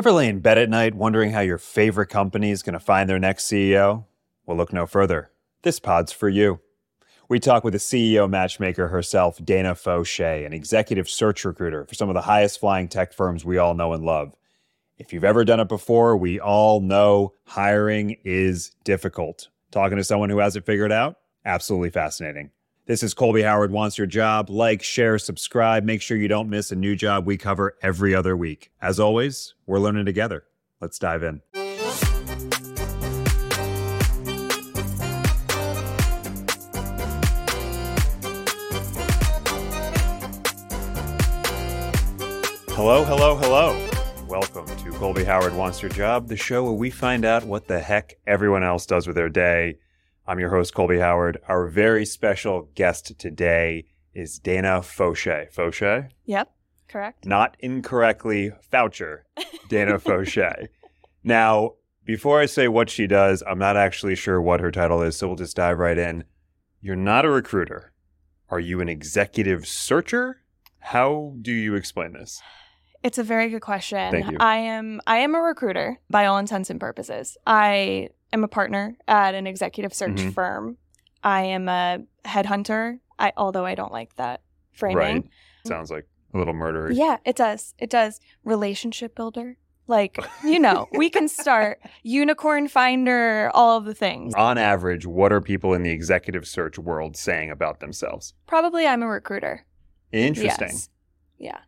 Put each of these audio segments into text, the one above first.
You ever lay in bed at night wondering how your favorite company is going to find their next CEO? Well, look no further. This pod's for you. We talk with the CEO matchmaker herself, Dana Faucher, an executive search recruiter for some of the highest flying tech firms we all know and love. If you've ever done it before, we all know hiring is difficult. Talking to someone who has it figured out? Absolutely fascinating. This is Colby Howard Wants Your Job. Like, share, subscribe. Make sure you don't miss a new job we cover every other week. As always, we're learning together. Let's dive in. Hello, hello, hello. Welcome to Colby Howard Wants Your Job, the show where we find out what the heck everyone else does with their day. I'm your host, Colby Howard. Our very special guest today is Dana Faucher. Faucher? Yep, correct. Not incorrectly, Faucher, Dana Faucher. Now, before I say what she does, I'm not actually sure what her title is, so we'll just dive right in. You're not a recruiter. Are you an executive searcher? How do you explain this? It's a very good question. Thank you. I am a recruiter by all intents and purposes. I'm a partner at an executive search firm. I am a headhunter, although I don't like that framing. Right. Sounds like a little murdery. Yeah, it does. It does. Relationship builder. Like, you know, we can start unicorn finder, all of the things. On average, what are people in the executive search world saying about themselves? Probably I'm a recruiter. Interesting. Yes. Yeah.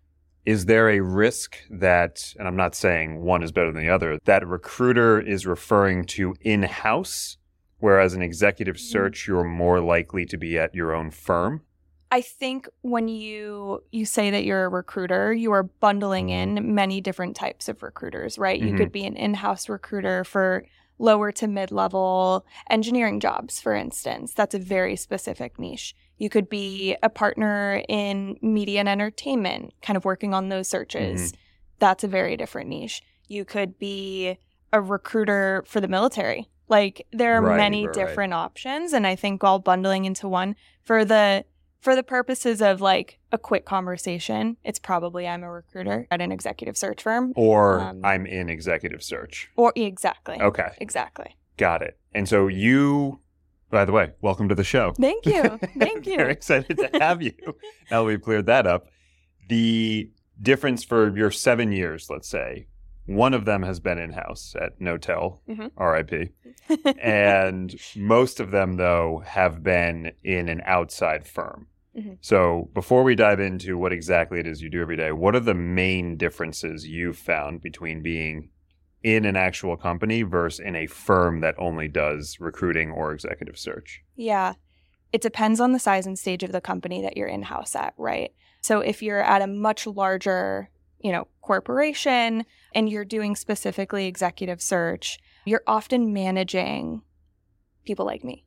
Is there a risk that, and I'm not saying one is better than the other, that recruiter is referring to in-house, whereas an executive search, you're more likely to be at your own firm? I think when you say that you're a recruiter, you are bundling in many different types of recruiters, right? You could be an in-house recruiter for lower to mid-level engineering jobs, for instance. That's a very specific niche. You could be a partner in media and entertainment, kind of working on those searches. That's a very different niche. You could be a recruiter for the military. Like, there are many different options, and I think all bundling into one for the purposes of, like, a quick conversation, it's probably I'm a recruiter at an executive search firm. Or I'm in executive search. Or exactly. Okay. Exactly. Got it. And so you, by the way, welcome to the show. Thank you. Thank you. Very excited to have you. Now we've cleared that up. The difference for your 7 years, let's say, one of them has been in-house at Notel, RIP. And most of them, though, have been in an outside firm. So before we dive into what exactly it is you do every day, what are the main differences you've found between being in an actual company versus in a firm that only does recruiting or executive search? Yeah. It depends on the size and stage of the company that you're in-house at, right? So if you're at a much larger, you know, corporation and you're doing specifically executive search, you're often managing people like me.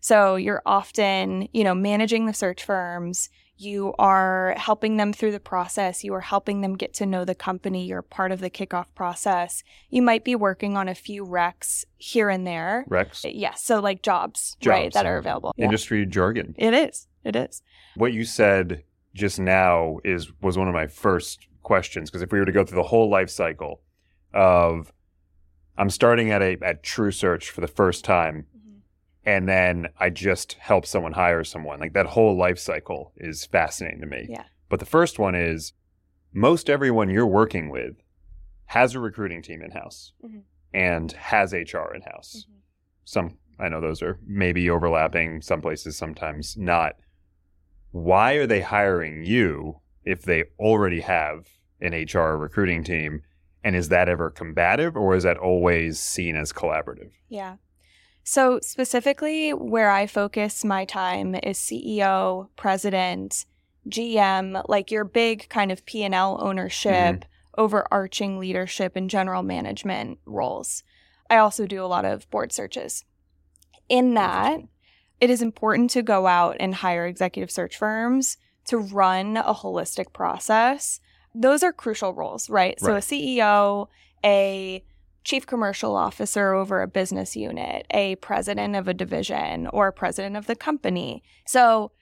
So you're often, you know, managing the search firms. You are helping them through the process. You are helping them get to know the company. You're part of the kickoff process. You might be working on a few recs here and there. Recs? Yes. So like jobs, right, that are available. Industry jargon. It is. It is. What you said just now was one of my first questions, because if we were to go through the whole life cycle of, I'm starting at True Search for the first time. And then I just help someone hire someone. Like, that whole life cycle is fascinating to me. Yeah. But the first one is, most everyone you're working with has a recruiting team in-house and has HR in-house. Some, I know those are maybe overlapping, some places sometimes not. Why are they hiring you if they already have an HR recruiting team? And is that ever combative, or is that always seen as collaborative? Yeah. So specifically where I focus my time is CEO, president, GM, like your big kind of P&L ownership, overarching leadership and general management roles. I also do a lot of board searches. In that, it is important to go out and hire executive search firms to run a holistic process. Those are crucial roles, right? So a CEO, a chief commercial officer over a business unit, a president of a division, or a president of the company. So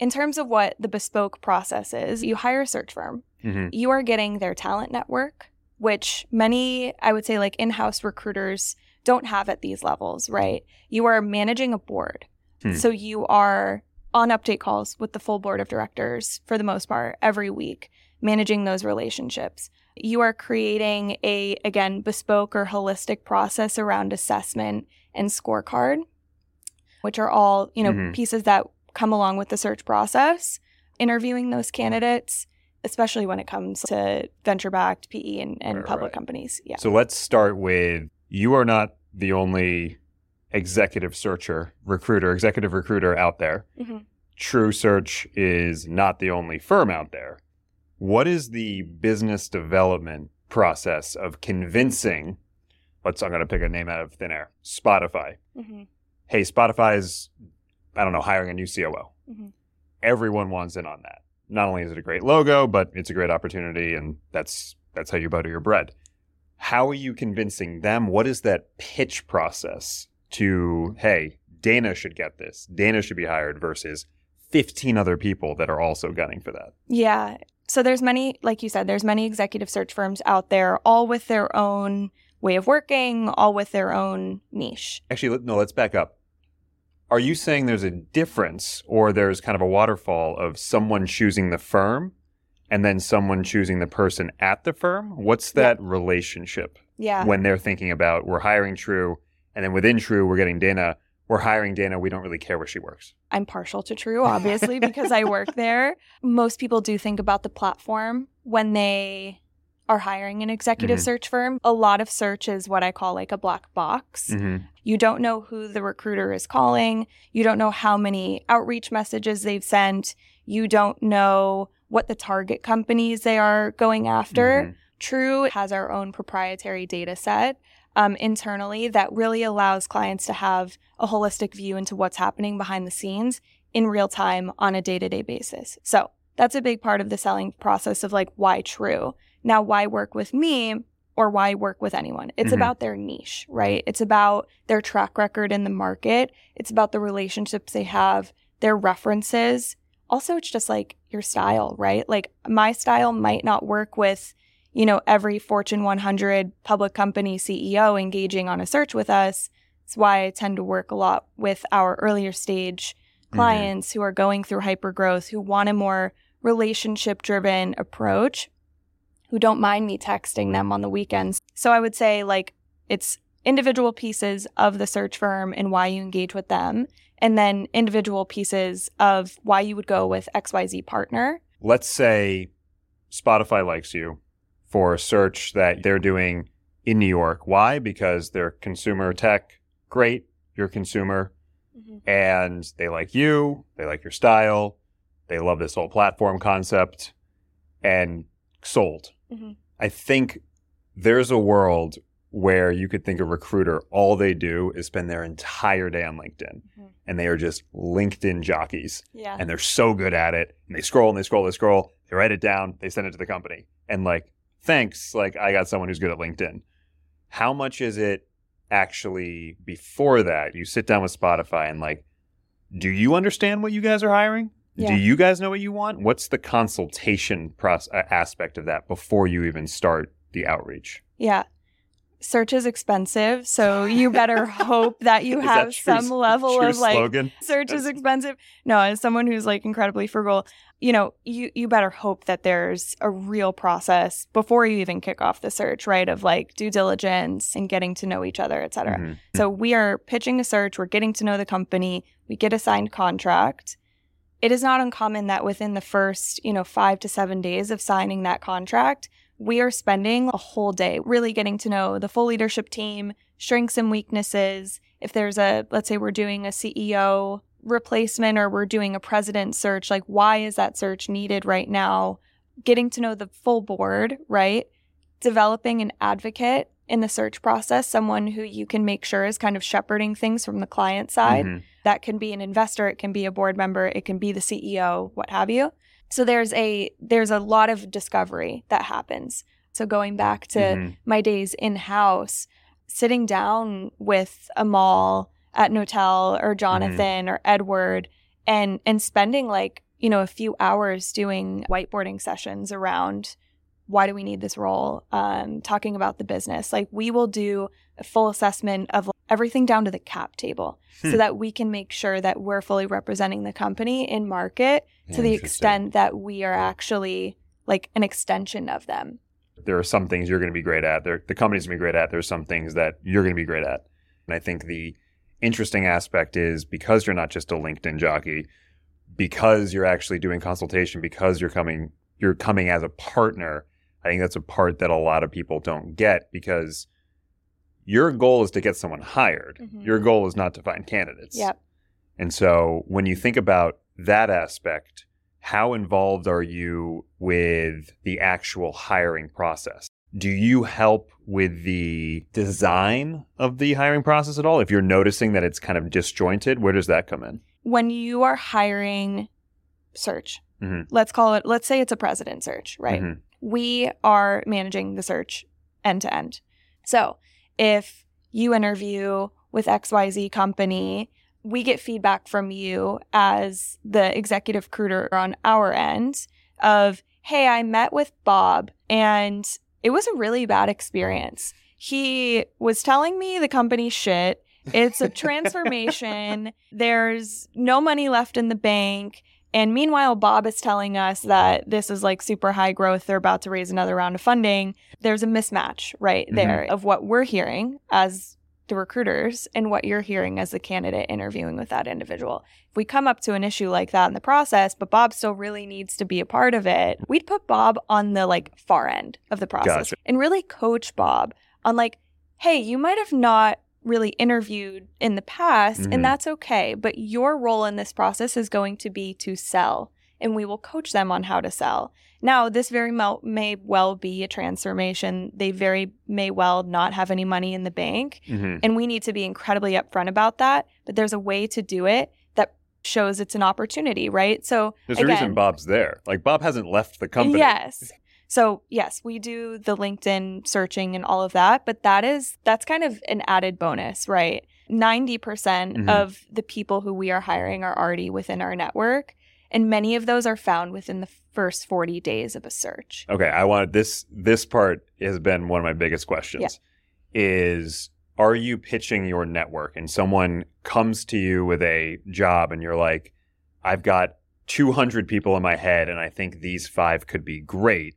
in terms of what the bespoke process is, you hire a search firm. You are getting their talent network, which many, I would say, like in-house recruiters don't have at these levels, right? You are managing a board. So you are on update calls with the full board of directors for the most part every week, managing those relationships. You are creating a, again, bespoke or holistic process around assessment and scorecard, which are all, you know, pieces that come along with the search process, interviewing those candidates, especially when it comes to venture-backed PE and right, public companies. Yeah. So let's start with, you are not the only executive recruiter out there. True Search is not the only firm out there. What is the business development process of convincing, I'm going to pick a name out of thin air, Spotify. Hey, Spotify is, hiring a new COO. Everyone wants in on that. Not only is it a great logo, but it's a great opportunity, and that's how you butter your bread. How are you convincing them? What is that pitch process to, hey, Dana should get this, Dana should be hired versus 15 other people that are also gunning for that? Yeah. So there's many, like you said, there's many executive search firms out there, all with their own way of working, all with their own niche. Actually, no, let's back up. Are you saying there's a difference, or there's kind of a waterfall of someone choosing the firm and then someone choosing the person at the firm? What's that relationship when they're thinking about, we're hiring True, and then within True, we're getting Dana, we're hiring Dana, we don't really care where she works? I'm partial to True, obviously, because I work there. Most people do think about the platform when they are hiring an executive search firm. A lot of search is what I call like a black box. You don't know who the recruiter is calling. You don't know how many outreach messages they've sent. You don't know what the target companies they are going after. True has our own proprietary data set internally that really allows clients to have a holistic view into what's happening behind the scenes in real time on a day-to-day basis. So that's a big part of the selling process of like, why True? Now, why work with me or why work with anyone? It's about their niche, right? It's about their track record in the market. It's about the relationships they have, their references. Also, it's just like your style, right? Like my style might not work with, you know, every Fortune 100 public company CEO engaging on a search with us. It's why I tend to work a lot with our earlier stage clients who are going through hypergrowth, who want a more relationship-driven approach, who don't mind me texting them on the weekends. So I would say like it's individual pieces of the search firm and why you engage with them, and then individual pieces of why you would go with XYZ partner. Let's say Spotify likes you for a search that they're doing in New York. Why? Because they're consumer tech. Great. You're consumer. And they like you. They like your style. They love this whole platform concept. And sold. I think there's a world where you could think a recruiter, all they do is spend their entire day on LinkedIn. And they are just LinkedIn jockeys. And they're so good at it. And they scroll and they scroll and they scroll. They write it down. They send it to the company. And like, thanks, like I got someone who's good at LinkedIn. How much is it actually before that? You sit down with Spotify and like, do you understand what you guys are hiring? Do you guys know what you want? What's the consultation aspect of that before you even start the outreach? Yeah. Search is expensive, so you better hope that you have that some level of like slogan? Search is expensive. No, as someone who's like incredibly frugal, you know, you better hope that there's a real process before you even kick off the search, right? Of like due diligence and getting to know each other, et cetera. So we are pitching a search. We're getting to know the company. We get a signed contract. It is not uncommon that within the first, 5 to 7 days of signing that contract, we are spending a whole day really getting to know the full leadership team, strengths and weaknesses. If there's a, let's say we're doing a CEO replacement or we're doing a president search, like why is that search needed right now? Getting to know the full board, right? Developing an advocate in the search process, someone who you can make sure is kind of shepherding things from the client side. That can be an investor, it can be a board member, it can be the CEO, what have you. So there's a lot of discovery that happens. So going back to my days in-house, sitting down with Amal at Notel or Jonathan or Edward and spending like, a few hours doing whiteboarding sessions around why do we need this role, talking about the business. Like, we will do a full assessment of everything down to the cap table so that we can make sure that we're fully representing the company in market to the extent that we are actually like an extension of them. There are some things you're going to be great at. The company's going to be great at. There's some things that you're going to be great at. And I think the interesting aspect is, because you're not just a LinkedIn jockey, because you're actually doing consultation, because you're coming as a partner, I think that's a part that a lot of people don't get, because your goal is to get someone hired. Mm-hmm. Your goal is not to find candidates. Yep. And so when you think about that aspect, how involved are you with the actual hiring process? Do you help with the design of the hiring process at all? If you're noticing that it's kind of disjointed, where does that come in? When you are hiring search, let's say it's a president search, right? Mm-hmm. We are managing the search end to end. So if you interview with XYZ company, we get feedback from you as the executive recruiter on our end of, hey, I met with Bob and it was a really bad experience. He was telling me the company shit. It's a transformation. There's no money left in the bank. And meanwhile, Bob is telling us that this is like super high growth. They're about to raise another round of funding. There's a mismatch right there of what we're hearing as the recruiters and what you're hearing as the candidate interviewing with that individual. If we come up to an issue like that in the process, but Bob still really needs to be a part of it, we'd put Bob on the like far end of the process and really coach Bob on like, hey, you might have not really interviewed in the past and that's okay, but your role in this process is going to be to sell, and we will coach them on how to sell. Now, this very may well be a transformation. They very may well not have any money in the bank, and we need to be incredibly upfront about that, but there's a way to do it that shows it's an opportunity, right? So there's a reason Bob's there. Like, Bob hasn't left the company. Yes. So yes, we do the LinkedIn searching and all of that, but that's kind of an added bonus, right? 90% of the people who we are hiring are already within our network, and many of those are found within the first 40 days of a search. Okay, I wanted this part has been one of my biggest questions, is, are you pitching your network and someone comes to you with a job and you're like, I've got 200 people in my head and I think these 5 could be great?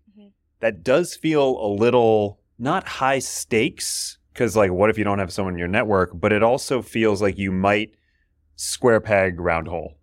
That does feel a little not high stakes, because like, what if you don't have someone in your network? But it also feels like you might square peg round hole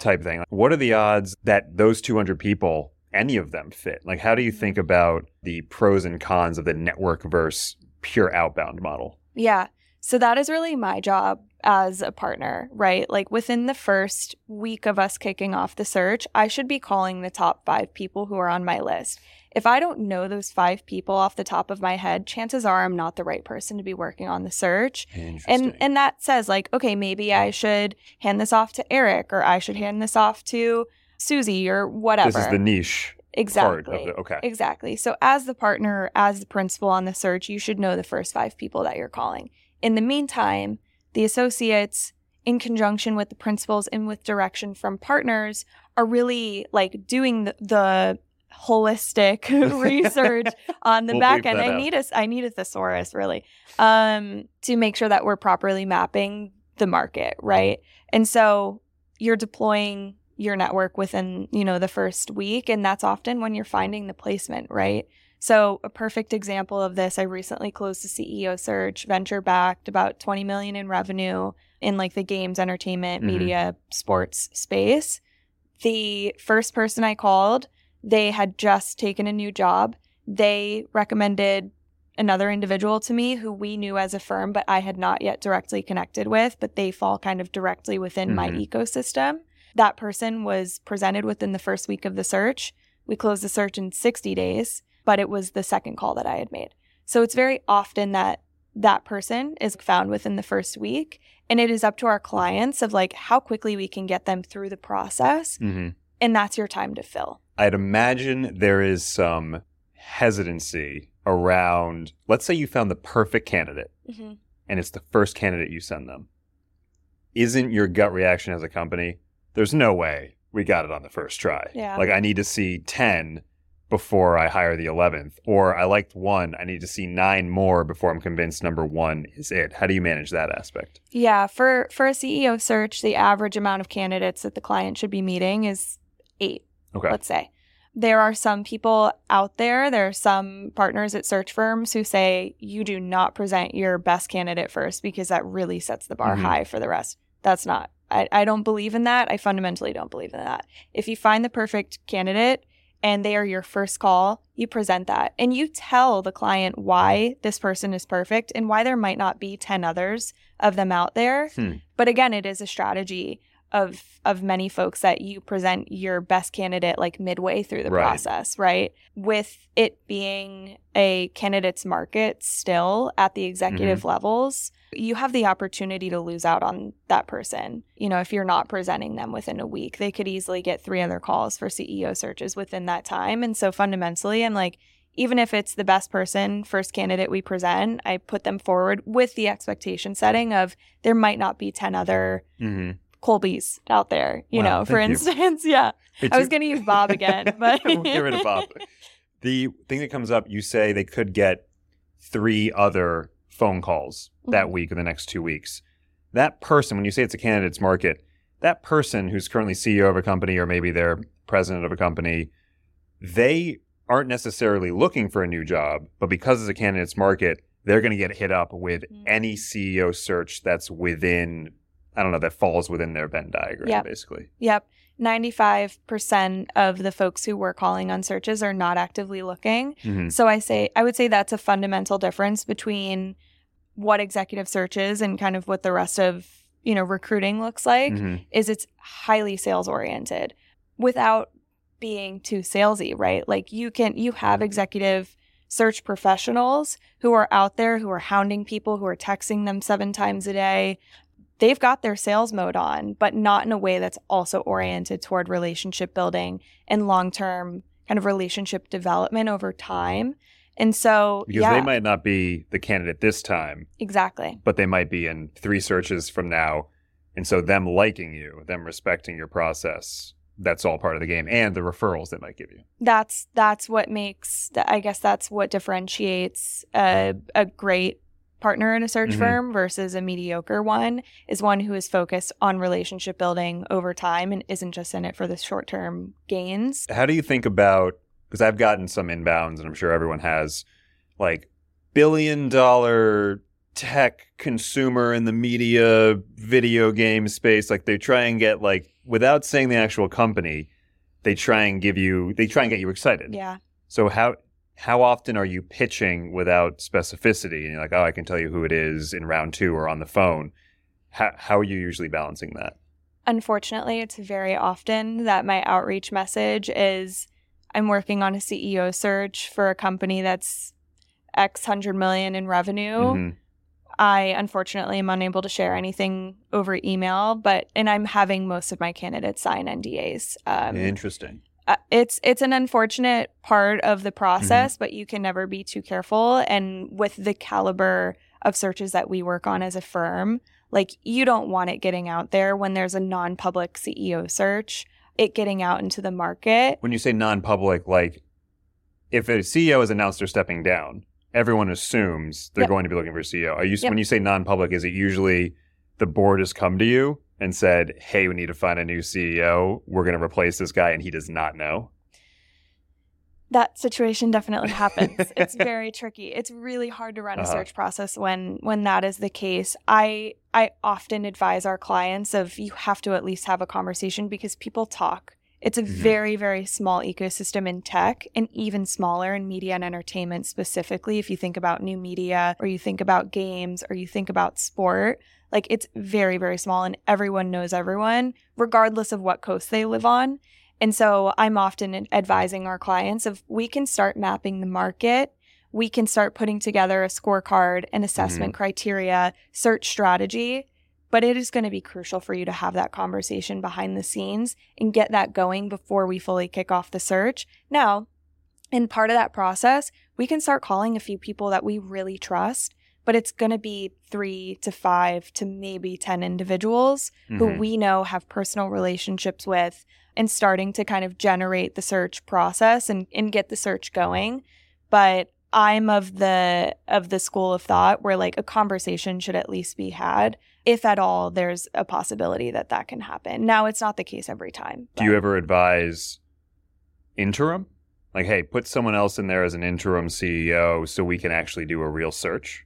type thing. Like, what are the odds that those 200 people, any of them fit? Like, how do you think about the pros and cons of the network versus pure outbound model? Yeah. So that is really my job as a partner, right? Like, within the first week of us kicking off the search, I should be calling the top 5 people who are on my list. If I don't know those 5 people off the top of my head, chances are I'm not the right person to be working on the search. And that says like, okay, maybe I should hand this off to Eric, or I should hand this off to Susie, or whatever. This is the niche. Exactly. Exactly. So as the partner, as the principal on the search, you should know the first 5 people that you're calling. In the meantime, the associates, in conjunction with the principals and with direction from partners, are really like doing the holistic research on the back end. I need a thesaurus, really, to make sure that we're properly mapping the market, right? And so you're deploying your network within, the first week, and that's often when you're finding the placement, right? So a perfect example of this, I recently closed a CEO search, venture-backed, about $20 million in revenue in like the games, entertainment, media, sports space. The first person I called, they had just taken a new job. They recommended another individual to me who we knew as a firm, but I had not yet directly connected with, but they fall kind of directly within my ecosystem. That person was presented within the first week of the search. We closed the search in 60 days. But it was the second call that I had made. So it's very often that that person is found within the first week. And it is up to our clients of like how quickly we can get them through the process. And that's your time to fill. I'd imagine there is some hesitancy around, let's say you found the perfect candidate and it's the first candidate you send them. Isn't your gut reaction as a company, there's no way we got it on the first try. Yeah. Like, I need to see 10 before I hire the 11th, or I liked one, I need to see 9 more before I'm convinced number 1 is it. How do you manage that aspect? Yeah, for a CEO search, the average amount of candidates that the client should be meeting is 8, okay, let's say. There are some people out there, there are some partners at search firms who say you do not present your best candidate first because that really sets the bar high for the rest. That's not, I don't believe in that. I fundamentally don't believe in that. If you find the perfect candidate and they are your first call, you present that. And you tell the client why this person is perfect and why there might not be 10 others of them out there. But again, it is a strategy of many folks that you present your best candidate like midway through the process, right? With it being a candidate's market still at the executive levels, you have the opportunity to lose out on that person. You know, if you're not presenting them within a week, they could easily get 3 other calls for CEO searches within that time. And so fundamentally, I'm like, even if it's the best person, first candidate we present, I put them forward with the expectation setting of there might not be 10 other Colbys out there, you know, for instance. Yeah. I was going to use Bob again, but we'll get rid of Bob. The thing that comes up, you say they could get 3 other phone calls that week or the next 2 weeks. That person, when you say it's a candidate's market, that person who's currently CEO of a company or maybe they're president of a company, they aren't necessarily looking for a new job, but because it's a candidate's market, they're going to get hit up with any CEO search that's within, I don't know, that falls within their Venn diagram, basically. Yep. 95% of the folks who we're calling on searches are not actively looking. So I would say that's a fundamental difference between what executive search is and kind of what the rest of, you know, recruiting looks like, is it's highly sales oriented without being too salesy, right? Like you have executive search professionals who are out there, who are hounding people, who are texting them 7 times a day. They've got their sales mode on, but not in a way that's also oriented toward relationship building and long-term kind of relationship development over time. And so, Because they might not be the candidate this time. Exactly. But they might be in 3 searches from now. And so them liking you, them respecting your process, that's all part of the game, and the referrals they might give you. That's what makes, I guess that's what differentiates a great partner in a search firm versus a mediocre one, is one who is focused on relationship building over time and isn't just in it for the short-term gains. How do you think about, because I've gotten some inbounds, and I'm sure everyone has, like $1 billion tech consumer in the media video game space, like they try and get, like, without saying the actual company, they try and get you excited. Yeah. So how often are you pitching without specificity? And you're like, oh, I can tell you who it is in round 2 or on the phone. How are you usually balancing that? Unfortunately, it's very often that my outreach message is, I'm working on a CEO search for a company that's X $100 million in revenue. I, unfortunately, am unable to share anything over email, and I'm having most of my candidates sign NDAs. Interesting. It's an unfortunate part of the process, but you can never be too careful. And with the caliber of searches that we work on as a firm, like, you don't want it getting out there when there's a non-public CEO search, it getting out into the market. When you say non-public, like, if a CEO has announced they're stepping down, everyone assumes they're going to be looking for a CEO. When you say non-public, is it usually the board has come to you and said, hey, we need to find a new CEO. We're going to replace this guy, and he does not know? That situation definitely happens. It's very tricky. It's really hard to run a search process when that is the case. I often advise our clients of, you have to at least have a conversation, because people talk. It's a very, very small ecosystem in tech, and even smaller in media and entertainment specifically. If you think about new media, or you think about games, or you think about sport, like, it's very, very small, and everyone knows everyone, regardless of what coast they live on. And so I'm often advising our clients of, we can start mapping the market. We can start putting together a scorecard, an assessment criteria, search strategy. But it is going to be crucial for you to have that conversation behind the scenes and get that going before we fully kick off the search. Now, in part of that process, we can start calling a few people that we really trust, but it's going to be 3 to 5 to maybe 10 individuals mm-hmm. who we know have personal relationships with and starting to kind of generate the search process and get the search going. But I'm of the school of thought where like a conversation should at least be had. If at all, there's a possibility that that can happen. Now, it's not the case every time. But. Do you ever advise interim? Like, hey, put someone else in there as an interim CEO so we can actually do a real search?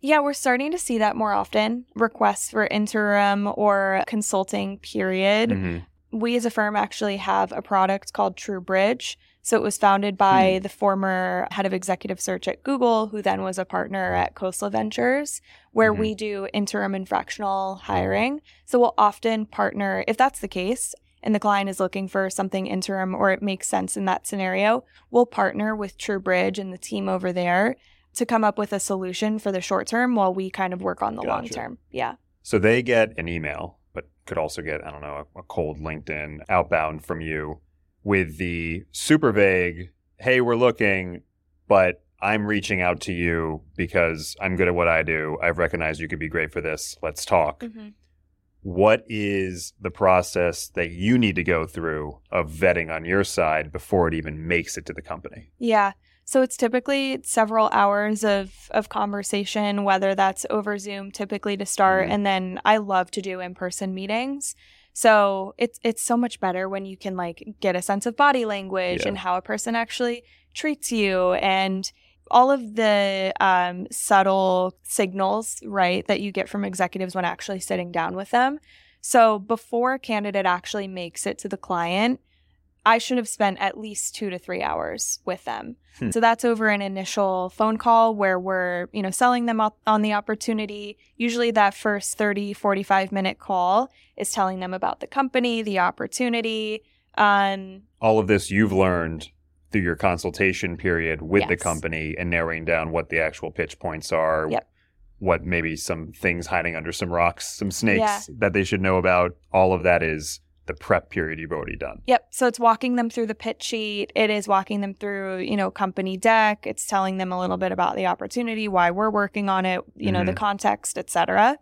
Yeah, we're starting to see that more often. Requests for interim or consulting period. Mm-hmm. We as a firm actually have a product called TrueBridge. So it was founded by the former head of executive search at Google, who then was a partner at Coastal Ventures, where we do interim and fractional hiring. So we'll often partner, if that's the case, and the client is looking for something interim or it makes sense in that scenario, we'll partner with TrueBridge and the team over there to come up with a solution for the short term while we kind of work on the long term. Yeah. So they get an email, but could also get, I don't know, a cold LinkedIn outbound from you. With the super vague, hey, we're looking, but I'm reaching out to you because I'm good at what I do. I've recognized you could be great for this. Let's talk. Mm-hmm. What is the process that you need to go through of vetting on your side before it even makes it to the company? Yeah. So it's typically several hours of conversation, whether that's over Zoom typically to start. Mm-hmm. And then I love to do in-person meetings. So it's so much better when you can like get a sense of body language and how a person actually treats you and all of the subtle signals, right, that you get from executives when actually sitting down with them. So before a candidate actually makes it to the client, I should have spent at least 2 to 3 hours with them. So that's over an initial phone call where we're, you know, selling them on the opportunity. Usually that first 30, 45-minute call is telling them about the company, the opportunity. All of this you've learned through your consultation period with the company and narrowing down what the actual pitch points are, what maybe some things hiding under some rocks, some snakes that they should know about. All of that is the prep period you've already done. Yep. So it's walking them through the pitch sheet. It is walking them through, you know, company deck. It's telling them a little bit about the opportunity, why we're working on it, you know, the context, et cetera.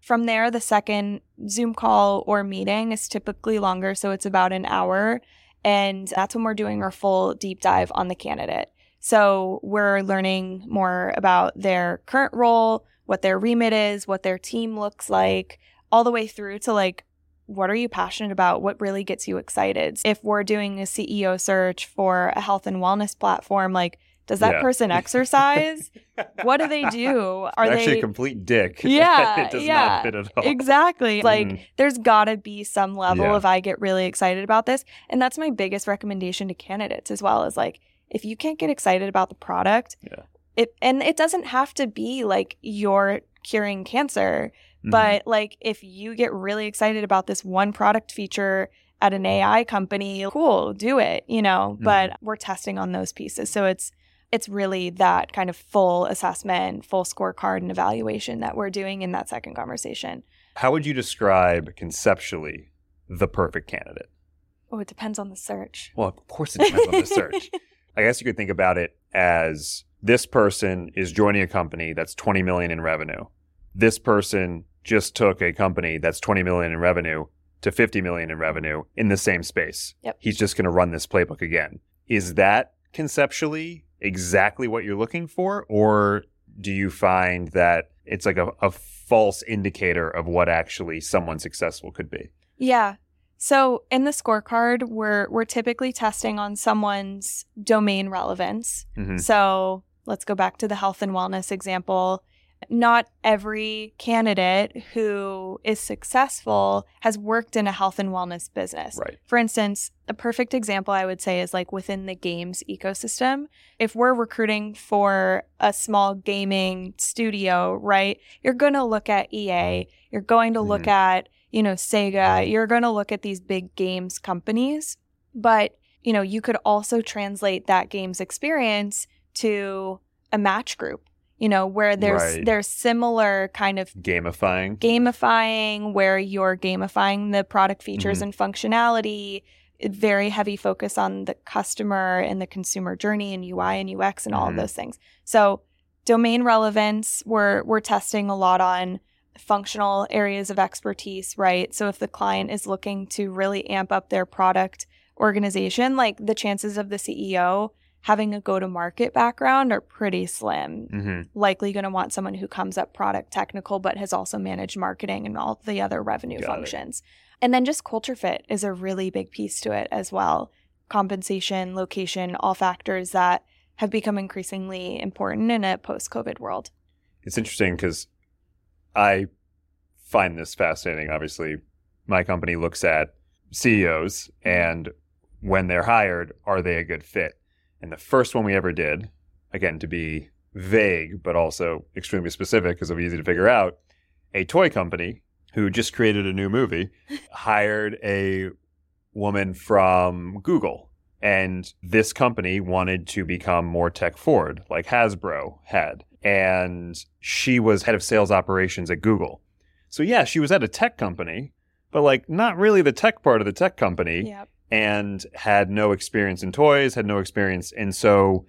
From there, the second Zoom call or meeting is typically longer. So it's about an hour. And that's when we're doing our full deep dive on the candidate. So we're learning more about their current role, what their remit is, what their team looks like, all the way through to like, what are you passionate about? What really gets you excited? If we're doing a CEO search for a health and wellness platform, like, does that person exercise? What do they do? Are they actually a complete dick? Yeah. It does not fit at all. Exactly. Like, there's got to be some level of I get really excited about this. And that's my biggest recommendation to candidates as well is like, if you can't get excited about the product, it doesn't have to be like you're curing cancer. But like if you get really excited about this one product feature at an AI company, cool, do it, you know, but we're testing on those pieces. So it's really that kind of full assessment, full scorecard and evaluation that we're doing in that second conversation. How would you describe conceptually the perfect candidate? Oh, it depends on the search. Well, of course it depends on the search. I guess you could think about it as this person is joining a company that's 20 million in revenue. This person just took a company that's 20 million in revenue to 50 million in revenue in the same space. Yep. He's just going to run this playbook again. Is that conceptually exactly what you're looking for? Or do you find that it's like a false indicator of what actually someone successful could be? Yeah. So in the scorecard, we're typically testing on someone's domain relevance. Mm-hmm. So let's go back to the health and wellness example. Not every candidate who is successful has worked in a health and wellness business. Right. For instance, a perfect example I would say is like within the games ecosystem. If we're recruiting for a small gaming studio, right, you're going to look at EA, you're going to look at, you know, Sega, you're going to look at these big games companies. But, you know, you could also translate that games experience to a Match Group. You know, where there's similar kind of gamifying, where you're gamifying the product features and functionality, very heavy focus on the customer and the consumer journey and UI and UX and all of those things. So Domain relevance, we're testing a lot on functional areas of expertise, right? So if the client is looking to really amp up their product organization, like the chances of the CEO having a go-to-market background are pretty slim. Mm-hmm. Likely going to want someone who comes up product technical, but has also managed marketing and all the other revenue functions. And then just culture fit is a really big piece to it as well. Compensation, location, all factors that have become increasingly important in a post-COVID world. It's interesting because I find this fascinating. Obviously, my company looks at CEOs and when they're hired, are they a good fit? And the first one we ever did, again, to be vague, but also extremely specific because it'll be easy to figure out, a toy company who just created a new movie hired a woman from Google. And this company wanted to become more tech forward, like Hasbro had. And she was head of sales operations at Google. So yeah, she was at a tech company, but like not really the tech part of the tech company. Yep. And had no experience in toys, had no experience. And so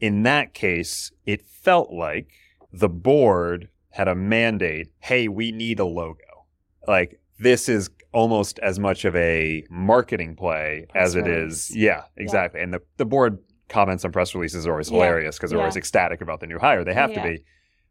in that case, it felt like the board had a mandate, hey, we need a logo. Like this is almost as much of a marketing play press as it release. Is. Yeah, exactly. Yeah. And the board comments on press releases are always hilarious because they're always ecstatic about the new hire. They have to be.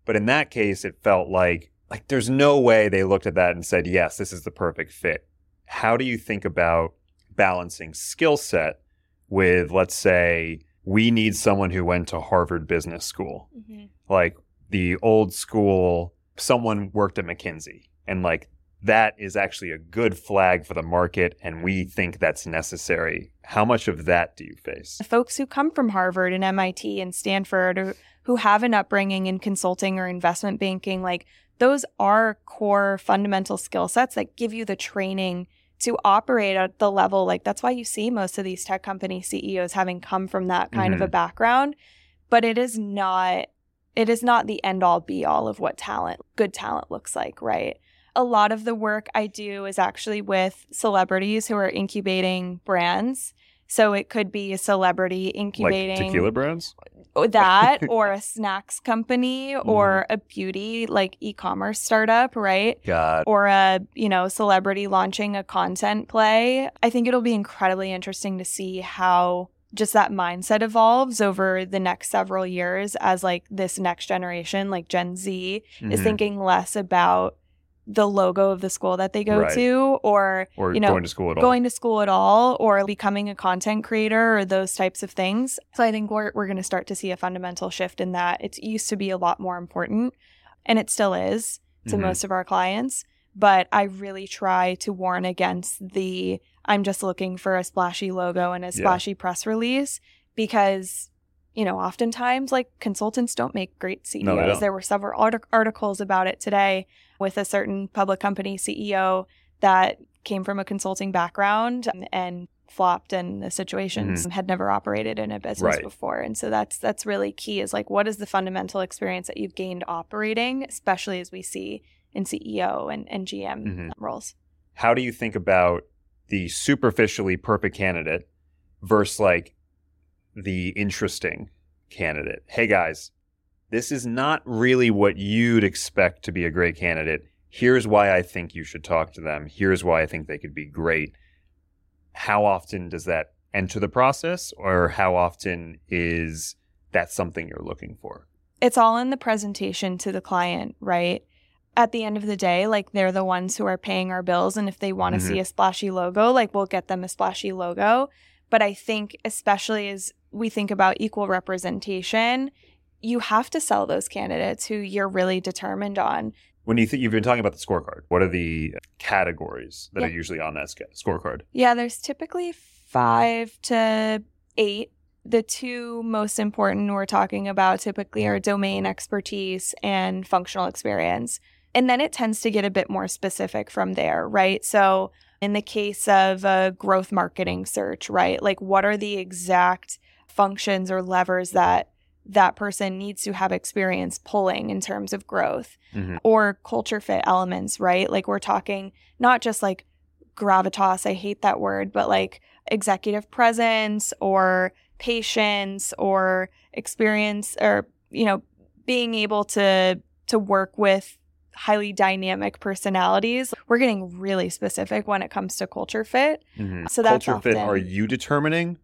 But in that case, it felt like there's no way they looked at that and said, yes, this is the perfect fit. How do you think about balancing skill set with, let's say, we need someone who went to Harvard Business School, mm-hmm. like the old school, someone worked at McKinsey, and like that is actually a good flag for the market, and we think that's necessary. How much of that do you face? Folks who come from Harvard and MIT and Stanford, who have an upbringing in consulting or investment banking, like those are core fundamental skill sets that give you the training to operate at the level, like that's why you see most of these tech company CEOs having come from that kind mm-hmm. of a background, but it is not the end all be all of what good talent looks like, right? A lot of the work I do is actually with celebrities who are incubating brands. So it could be a celebrity incubating. Like tequila brands? That or a snacks company or a beauty like e-commerce startup, right? God. Or a, celebrity launching a content play. I think it'll be incredibly interesting to see how just that mindset evolves over the next several years as like this next generation, like Gen Z, mm-hmm. is thinking less about the logo of the school that they go to or going to school at all or becoming a content creator or those types of things. So I think we're going to start to see a fundamental shift in that. It used to be a lot more important, and it still is to mm-hmm. most of our clients. But I really try to warn against the I'm just looking for a splashy logo and a splashy press release because oftentimes, like, consultants don't make great CEOs. No, there were several articles about it today with a certain public company CEO that came from a consulting background and flopped in the situations, mm-hmm. had never operated in a business before. And so that's really key is, like, what is the fundamental experience that you've gained operating, especially as we see in CEO and GM mm-hmm. roles? How do you think about the superficially perfect candidate versus, like, the interesting candidate? Hey guys, this is not really what you'd expect to be a great candidate. Here's why I think you should talk to them. Here's why I think they could be great. How often does that enter the process, or how often is that something you're looking for? It's all in the presentation to the client, right? At the end of the day, like, they're the ones who are paying our bills. And if they want to mm-hmm. see a splashy logo, like, we'll get them a splashy logo. But I think, especially as we think about equal representation, you have to sell those candidates who you're really determined on. When you've been talking about the scorecard, what are the categories that are usually on that scorecard? Yeah, there's typically 5 to 8. The two most important we're talking about typically are domain expertise and functional experience. And then it tends to get a bit more specific from there, right? So in the case of a growth marketing search, right, like, what are the exact functions or levers that person needs to have experience pulling in terms of growth mm-hmm. or culture fit elements, right? Like, we're talking not just like gravitas, I hate that word, but like executive presence or patience or experience or, being able to work with highly dynamic personalities. We're getting really specific when it comes to culture fit. Mm-hmm. So that's culture often. Fit, are you determining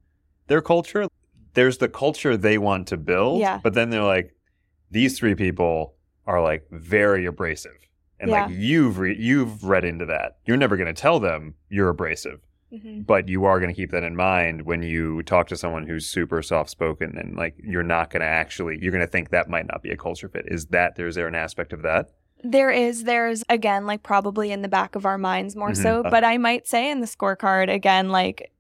their culture? There's the culture they want to build, yeah. But then they're like, these three people are like very abrasive. And yeah. like you've read into that. You're never going to tell them you're abrasive, mm-hmm. but you are going to keep that in mind when you talk to someone who's super soft-spoken and like you're not going to actually, you're going to think that might not be a culture fit. Is there an aspect of that? There is. There's, again, like probably in the back of our minds more mm-hmm. so. But I might say in the scorecard, again, like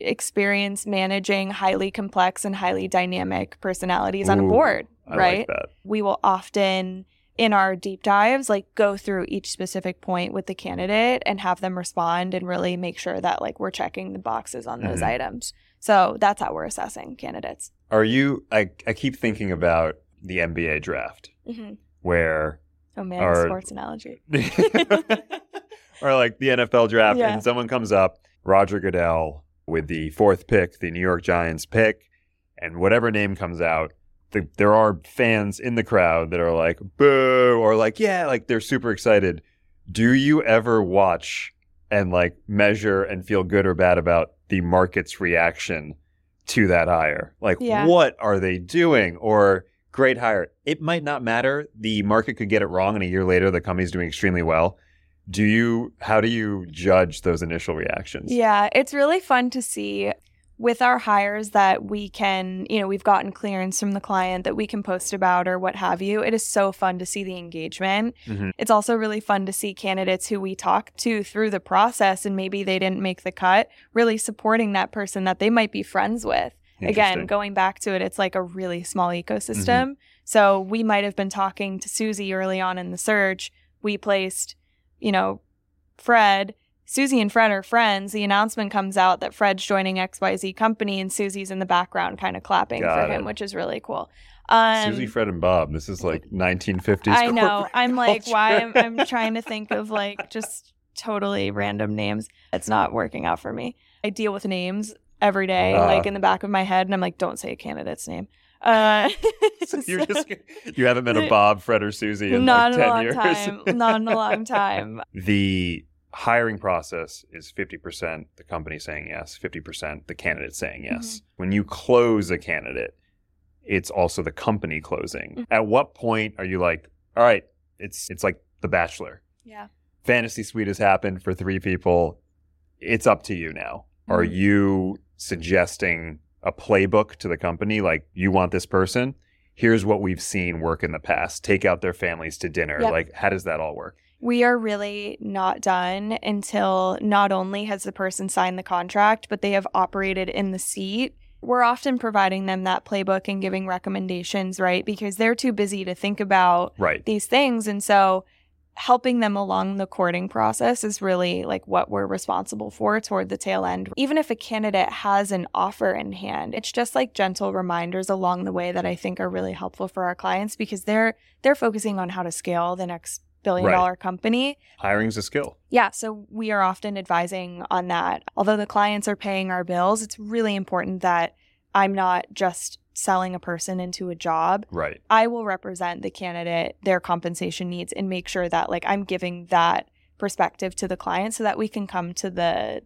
experience managing highly complex and highly dynamic personalities on a board, right? I like that. We will often, in our deep dives, like go through each specific point with the candidate and have them respond and really make sure that like we're checking the boxes on those mm-hmm. items. So that's how we're assessing candidates. Are you, I keep thinking about the NBA draft mm-hmm. where... Oh man, sports analogy. Or like the NFL draft yeah. and someone comes up, Roger Goodell with the 4th pick, the New York Giants pick, and whatever name comes out, there are fans in the crowd that are like, boo, or like, yeah, like they're super excited. Do you ever watch and like measure and feel good or bad about the market's reaction to that hire? Like, yeah. what are they doing? Or... Great hire. It might not matter. The market could get it wrong, and a year later, the company's doing extremely well. How do you judge those initial reactions? Yeah, it's really fun to see with our hires that we can, you know, we've gotten clearance from the client that we can post about or what have you. It is so fun to see the engagement. Mm-hmm. It's also really fun to see candidates who we talk to through the process and maybe they didn't make the cut, really supporting that person that they might be friends with. Again, going back to it, it's like a really small ecosystem. Mm-hmm. So we might have been talking to Susie early on in the search. We placed, you know, Fred. Susie and Fred are friends. The announcement comes out that Fred's joining XYZ company and Susie's in the background kind of clapping Got for him, it. Which is really cool. Susie, Fred, and Bob. This is like 1950s. I know. I'm like, why? I'm trying to think of like just totally random names. It's not working out for me. I deal with names every day, like in the back of my head, and I'm like, don't say a candidate's name. So you haven't met a Bob, Fred, or Susie in like 10 years. Not in a long time. The hiring process is 50% the company saying yes, 50% the candidate saying yes. Mm-hmm. When you close a candidate, it's also the company closing. Mm-hmm. At what point are you like, all right, it's like The Bachelor. Yeah. Fantasy Suite has happened for 3 people. It's up to you now. Are you suggesting a playbook to the company? Like, you want this person? Here's what we've seen work in the past. Take out their families to dinner. Yep. Like, how does that all work? We are really not done until not only has the person signed the contract, but they have operated in the seat. We're often providing them that playbook and giving recommendations, right? Because they're too busy to think about right. these things. And so helping them along the courting process is really like what we're responsible for toward the tail end. Even if a candidate has an offer in hand, it's just like gentle reminders along the way that I think are really helpful for our clients because they're focusing on how to scale the next billion-dollar right. company. Hiring's a skill. Yeah, so we are often advising on that. Although the clients are paying our bills, it's really important that I'm not just selling a person into a job. Right. I will represent the candidate, their compensation needs, and make sure that like I'm giving that perspective to the client so that we can come to the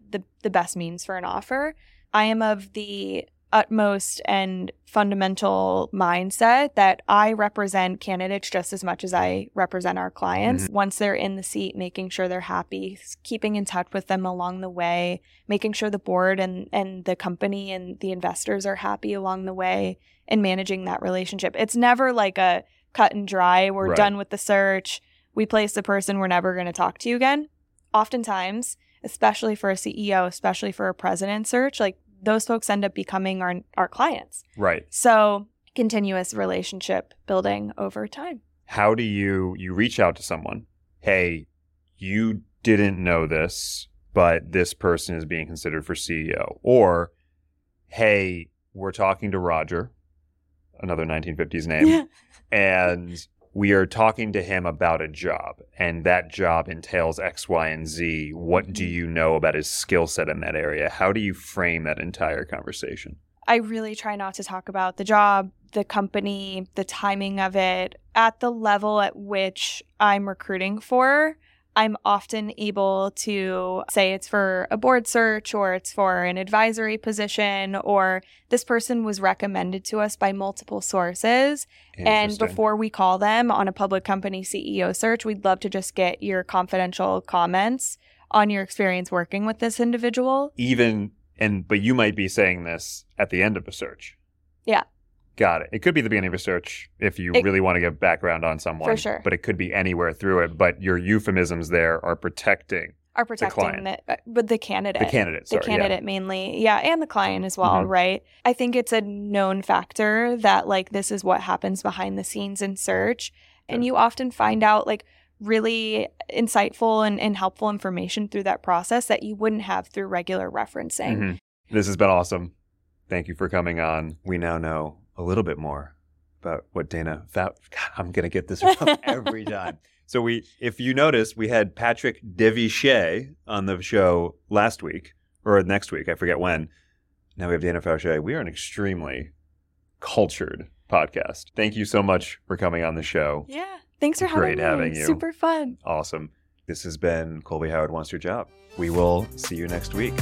best means for an offer. I am of the utmost and fundamental mindset that I represent candidates just as much as I represent our clients. Mm-hmm. Once they're in the seat, making sure they're happy, keeping in touch with them along the way, making sure the board and the company and the investors are happy along the way and managing that relationship. It's never like a cut and dry, we're right. done with the search, we place the person, we're never going to talk to you again. Oftentimes, especially for a CEO, especially for a president search, like those folks end up becoming our clients. Right. So continuous relationship building over time. How do you reach out to someone? Hey, you didn't know this, but this person is being considered for CEO. Or, hey, we're talking to Roger, another 1950s name, yeah. and we are talking to him about a job, and that job entails X, Y, and Z. What do you know about his skill set in that area? How do you frame that entire conversation? I really try not to talk about the job, the company, the timing of it, at the level at which I'm recruiting for, I'm often able to say it's for a board search or it's for an advisory position or this person was recommended to us by multiple sources. And before we call them on a public company CEO search, we'd love to just get your confidential comments on your experience working with this individual. But you might be saying this at the end of a search. Yeah. Got it. It could be the beginning of a search if you really want to give background on someone. For sure. But it could be anywhere through it. But your euphemisms there are protecting the client. But the candidate. The candidate mainly. Yeah. And the client as well, mm-hmm. right? I think it's a known factor that like this is what happens behind the scenes in search. And you often find out like really insightful and helpful information through that process that you wouldn't have through regular referencing. Mm-hmm. This has been awesome. Thank you for coming on. We now know a little bit more about what Dana Faucher. I'm going to get this wrong every time. So if you notice, we had Patrick Deviche on the show last week or next week. I forget when. Now we have Dana Faucher. We are an extremely cultured podcast. Thank you so much for coming on the show. Yeah. Thanks for having me. Great having you. Super fun. Awesome. This has been Colby Howard Wants Your Job. We will see you next week.